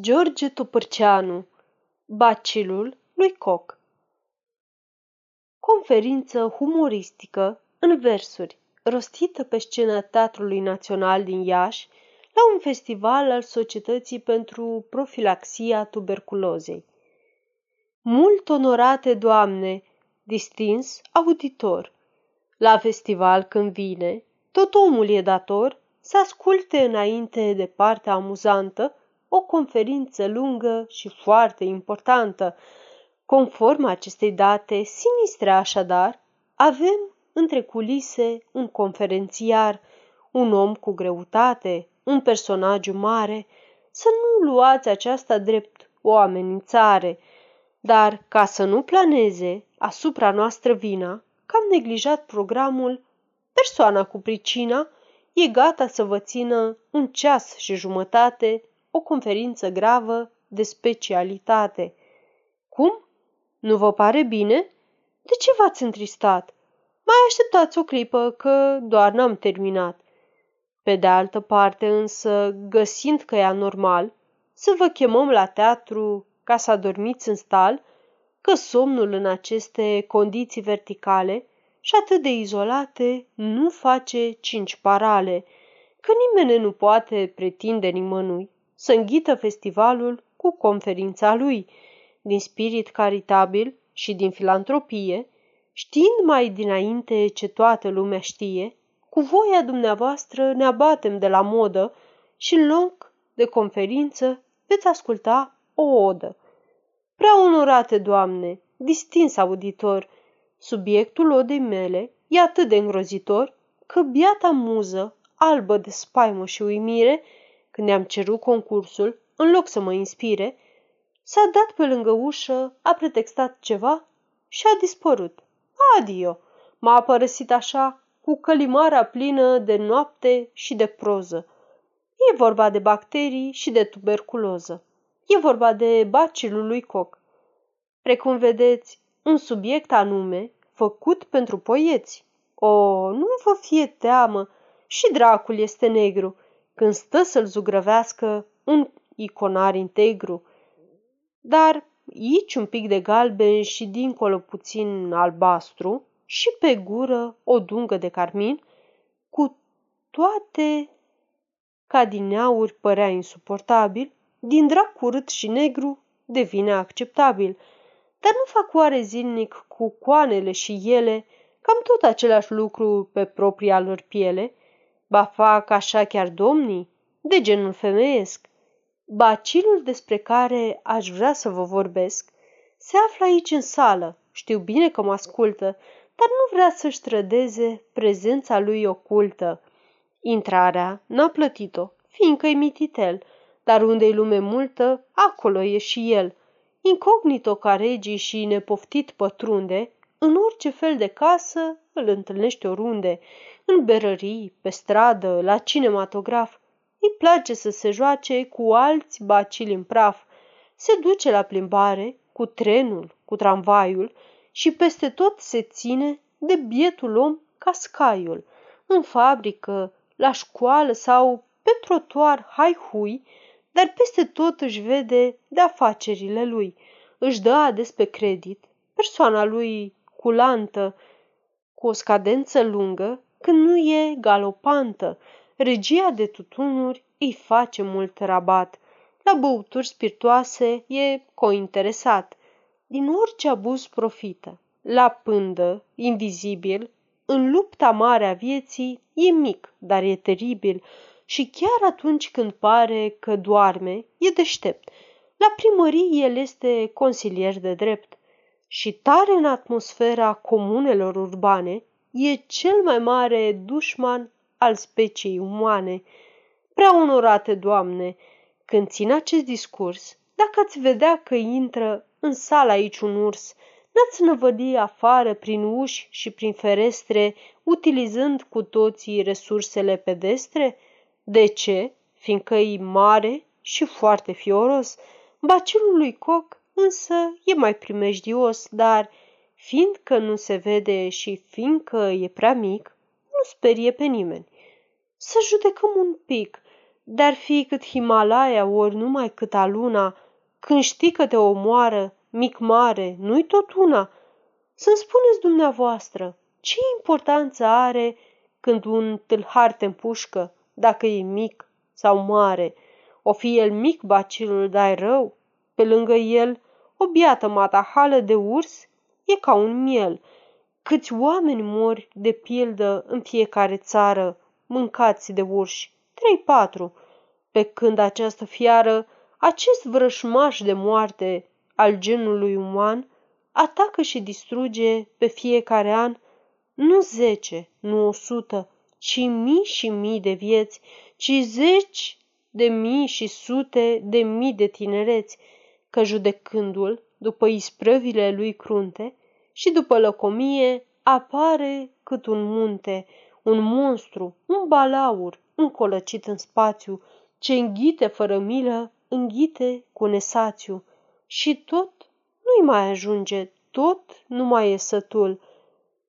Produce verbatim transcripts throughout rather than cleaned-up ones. George Topârceanu, bacilul lui Koch. Conferință humoristică în versuri, rostită pe scena Teatrului Național din Iași, la un festival al Societății pentru Profilaxia Tuberculozei. Mult onorate doamne, distins auditor, la festival când vine, tot omul e dator să asculte înainte de partea amuzantă o conferință lungă și foarte importantă. Conform acestei date sinistre așadar, avem între culise un conferențiar, un om cu greutate, un personaj mare. Să nu luați aceasta drept o amenințare, dar ca să nu planeze asupra noastră vina că am neglijat programul, persoana cu pricina e gata să vă țină un ceas și jumătate o conferință gravă de specialitate. Cum? Nu vă pare bine? De ce v-ați întristat? Mai așteptați o clipă că doar n-am terminat. Pe de altă parte însă, găsind că e anormal să vă chemăm la teatru ca să adormiți în stal, că somnul în aceste condiții verticale și atât de izolate nu face cinci parale, că nimeni nu poate pretinde nimănui să înghită festivalul cu conferința lui, din spirit caritabil și din filantropie, știind mai dinainte ce toată lumea știe, cu voia dumneavoastră ne abatem de la modă și în loc de conferință veți asculta o odă. Prea onorate doamne, distins auditor, subiectul odei mele e atât de îngrozitor că biata muză, albă de spaimă și uimire, când i-am cerut concursul, în loc să mă inspire, s-a dat pe lângă ușă, a pretextat ceva și a dispărut. Adio! M-a părăsit așa, cu călimara plină de noapte și de proză. E vorba de bacterii și de tuberculoză. E vorba de bacilul lui Koch. Precum vedeți, un subiect anume, făcut pentru poieți. O, nu vă fie teamă, și dracul este negru, când stă să-l zugrăvească un iconar integru. Dar aici un pic de galben și dincolo puțin albastru și pe gură o dungă de carmin, cu toate ca dineauri părea insuportabil, din drac urât și negru devine acceptabil. Dar nu fac oare zilnic cu coanele și ele cam tot același lucru pe propria lor piele? Ba fac așa chiar domnii, de genul femeiesc. Bacilul despre care aș vrea să vă vorbesc se află aici în sală, știu bine că mă ascultă, dar nu vrea să-și trădeze prezența lui ocultă. Intrarea n-a plătit-o, fiindcă-i mititel, dar unde-i lume multă, acolo e și el. Incognito ca regii și nepoftit pătrunde, în orice fel de casă îl întâlnești oriunde, în berării, pe stradă, la cinematograf. Îi place să se joace cu alți bacili în praf. Se duce la plimbare cu trenul, cu tramvaiul și peste tot se ține de bietul om ca scaiul. În fabrică, la școală sau pe trotuar hai-hui, dar peste tot își vede de afacerile lui. Își dă ades pe credit persoana lui culantă, cu o scadență lungă când nu e galopantă. Regia de tutunuri îi face mult rabat. La băuturi spiritoase e cointeresat. Din orice abuz profită. La pândă, invizibil, în lupta mare a vieții, e mic, dar e teribil. Și chiar atunci când pare că doarme, e deștept. La primărie el este consilier de drept. Și tare în atmosfera comunelor urbane, e cel mai mare dușman al speciei umane. Prea onorate doamne, când țin acest discurs, dacă ați vedea că intră în sală aici un urs, n-ați năvădi afară prin uși și prin ferestre, utilizând cu toții resursele pedestre? De ce? Fiindcă e mare și foarte fioros. Bacilul lui Koch însă e mai primejdios, dar fiindcă nu se vede și fiindcă e prea mic, nu sperie pe nimeni. Să judecăm un pic, de-ar fi cât Himalaya ori numai cât aluna, când știi că te omoară, mic mare, nu-i tot una. Să-mi spuneți dumneavoastră, ce importanță are când un tâlhar te împușcă, dacă e mic sau mare? O fi el mic bacilul, dai rău, pe lângă el o biată matahală de urs e ca un miel. Câți oameni mori de pildă în fiecare țară, mâncați de urși, trei, patru, pe când această fiară, acest vrășmaș de moarte al genului uman, atacă și distruge pe fiecare an nu zece, nu o sută, ci mii și mii de vieți, ci zeci de mii și sute de mii de tinereți, că judecându-l după isprăvile lui crunte și după lăcomie apare cât un munte, un monstru, un balaur încolăcit în spațiu, ce înghite fără milă, înghite cu nesațiu. Și tot nu-i mai ajunge, tot nu mai e sătul.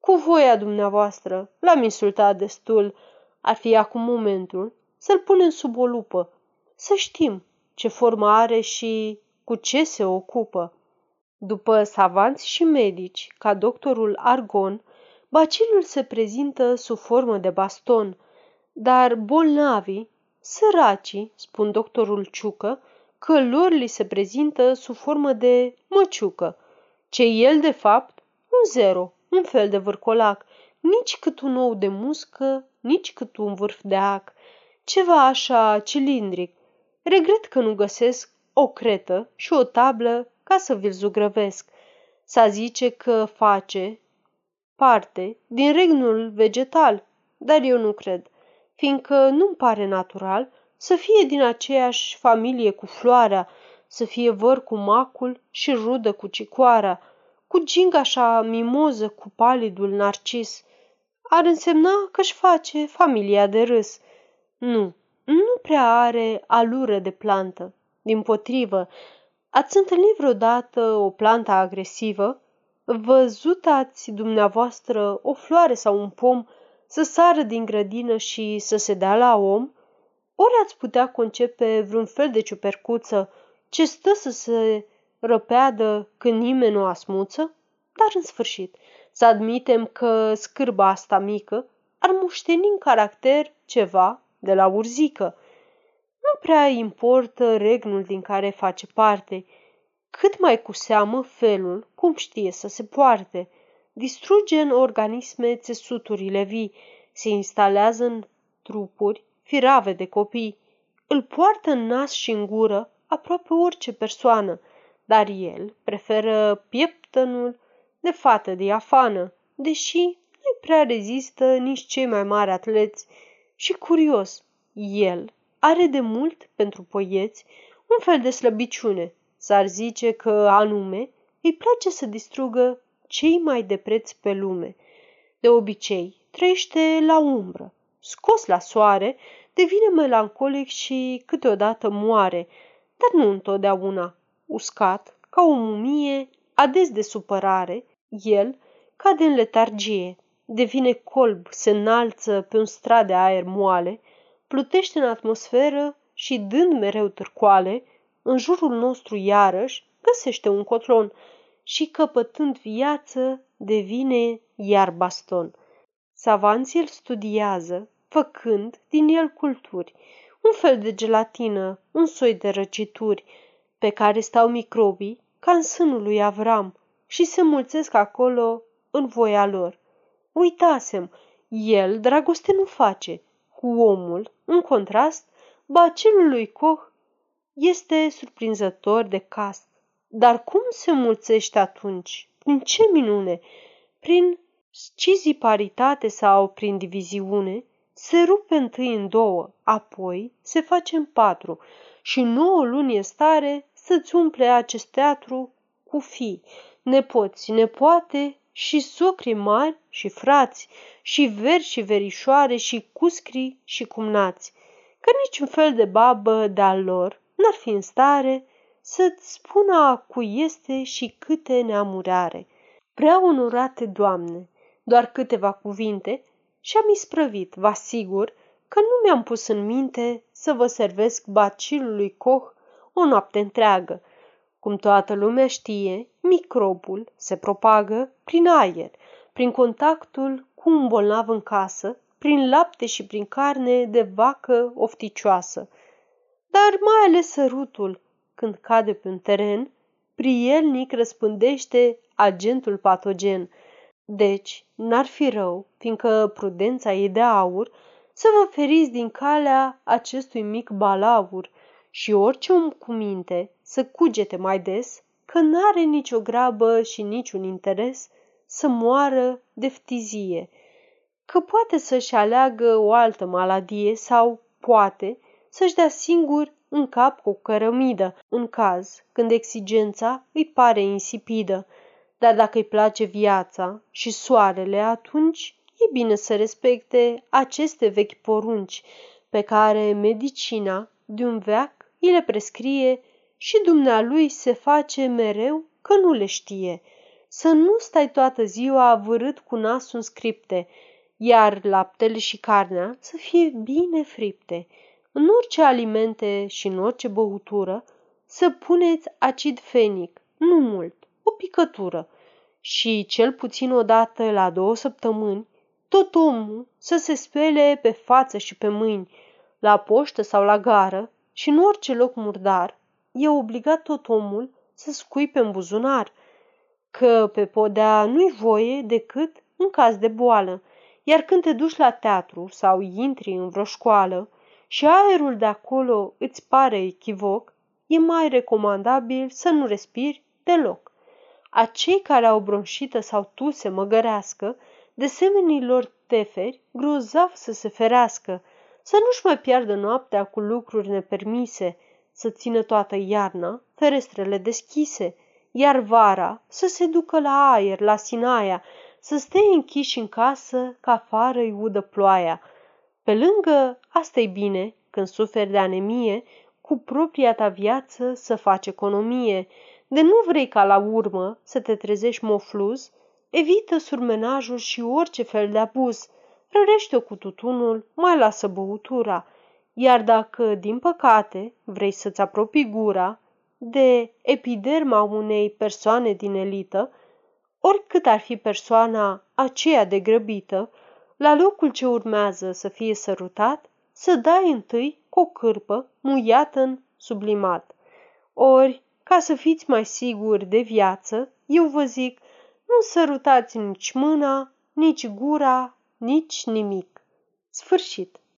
Cu voia dumneavoastră l-am insultat destul, ar fi acum momentul să-l punem sub o lupă, să știm ce formă are și cu ce se ocupă. După savanți și medici, ca doctorul Argon, bacilul se prezintă sub formă de baston, dar bolnavii, săracii, spun doctorul Ciucă, că lor li se prezintă sub formă de măciucă, ce el de fapt un zero, un fel de vârcolac, nici cât un ou de muscă, nici cât un vârf de ac, ceva așa cilindric. Regret că nu găsesc o cretă și o tablă ca să vi-l zugrăvesc. S-a zice că face parte din regnul vegetal, dar eu nu cred, fiindcă nu-mi pare natural să fie din aceeași familie cu floarea, să fie văr cu macul și rudă cu cicoara, cu gingașa mimoză cu palidul narcis. Ar însemna că-și face familia de râs. Nu, nu prea are alură de plantă. Dimpotrivă, ați întâlnit vreodată o plantă agresivă? Văzut ați dumneavoastră o floare sau un pom să sară din grădină și să se dea la om? Ori ați putea concepe vreun fel de ciupercuță ce stă să se răpeadă când nimeni nu asmuță? Dar în sfârșit, să admitem că scârba asta mică ar mușteni în caracter ceva de la urzică. Nu prea importă regnul din care face parte, cât mai cu seamă felul cum știe să se poarte. Distruge în organisme țesuturile vii, se instalează în trupuri firave de copii, îl poartă în nas și în gură aproape orice persoană, dar el preferă pieptănul de fată diafană, deși nu-i prea rezistă nici cei mai mari atleți. Și curios, el are de mult pentru poieți un fel de slăbiciune, s-ar zice că anume îi place să distrugă cei mai de preț pe lume. De obicei trăiește la umbră, scos la soare, devine melancolic și câteodată moare, dar nu întotdeauna. Uscat, ca o mumie, ades de supărare, el cade în letargie, devine colb, se înalță pe un strat de aer moale, plutește în atmosferă și, dând mereu târcoale, în jurul nostru iarăși găsește un cotlon și, căpătând viață, devine iar baston. Savanții îl studiază, făcând din el culturi, un fel de gelatină, un soi de răcituri, pe care stau microbii ca în sânul lui Avram și se mulțesc acolo în voia lor. Uitasem, el dragoste nu face. Cu omul, în contrast, bacilul lui Koch este surprinzător de cast. Dar cum se mulțește atunci? Prin ce minune? Prin sciziparitate sau prin diviziune? Se rupe întâi în două, apoi se face în patru și nouă luni e stare să-ți umple acest teatru cu fii, nepoți, nepoate și socri mari și frați și veri și verișoare și cuscri și cumnați, că niciun fel de babă de-al lor n-ar fi în stare să-ți spună a cui este și câte neamurare. Prea onorate doamne, doar câteva cuvinte și-am isprăvit, vă asigur, că nu mi-am pus în minte să vă servesc bacilul lui Koch o noapte întreagă. Cum toată lumea știe, microbul se propagă prin aer, prin contactul cu un bolnav în casă, prin lapte și prin carne de vacă ofticioasă. Dar mai ales sărutul, când cade pe un teren, prielnic răspândește agentul patogen. Deci, n-ar fi rău, fiindcă prudența e de aur, să vă feriți din calea acestui mic balaur și orice om cu minte să cugete mai des că n-are nicio grabă și niciun interes să moară de ftizie, că poate să-și aleagă o altă maladie sau poate să-și dea singur în cap cu o cărămidă, în caz când exigența îi pare insipidă. Dar dacă îi place viața și soarele, atunci e bine să respecte aceste vechi porunci pe care medicina de un veac îi le prescrie și dumnealui se face mereu că nu le știe. Să nu stai toată ziua avârât cu nasul în scripte, iar laptele și carnea să fie bine fripte. În orice alimente și în orice băutură să puneți acid fenic, nu mult, o picătură, și cel puțin o dată la două săptămâni tot omul să se spele pe față și pe mâini, la poștă sau la gară și în orice loc murdar e obligat tot omul să scuipe în buzunar, că pe podea nu-i voie decât în caz de boală, iar când te duci la teatru sau intri în vreo școală și aerul de acolo îți pare echivoc, e mai recomandabil să nu respiri deloc. A cei care au bronșită sau tuse măgărească, de semenilor teferi, grozav să se ferească, să nu-și mai piardă noaptea cu lucruri nepermise, să țină toată iarna ferestrele deschise, iar vara să se ducă la aer, la Sinaia, să stea închiși în casă că afară îi udă ploaia. Pe lângă asta-i bine, când suferi de anemie, cu propria ta viață să faci economie. De nu vrei ca la urmă să te trezești mofluz, evită surmenajul și orice fel de abuz, rărește-o cu tutunul, mai lasă băutura. Iar dacă, din păcate, vrei să-ți apropii gura de epiderma unei persoane din elită, oricât ar fi persoana aceea de grăbită, la locul ce urmează să fie sărutat, să dai întâi cu o cârpă muiată în sublimat. Ori, ca să fiți mai siguri de viață, eu vă zic, nu sărutați nici mâna, nici gura, nici nimic. Sfârșit.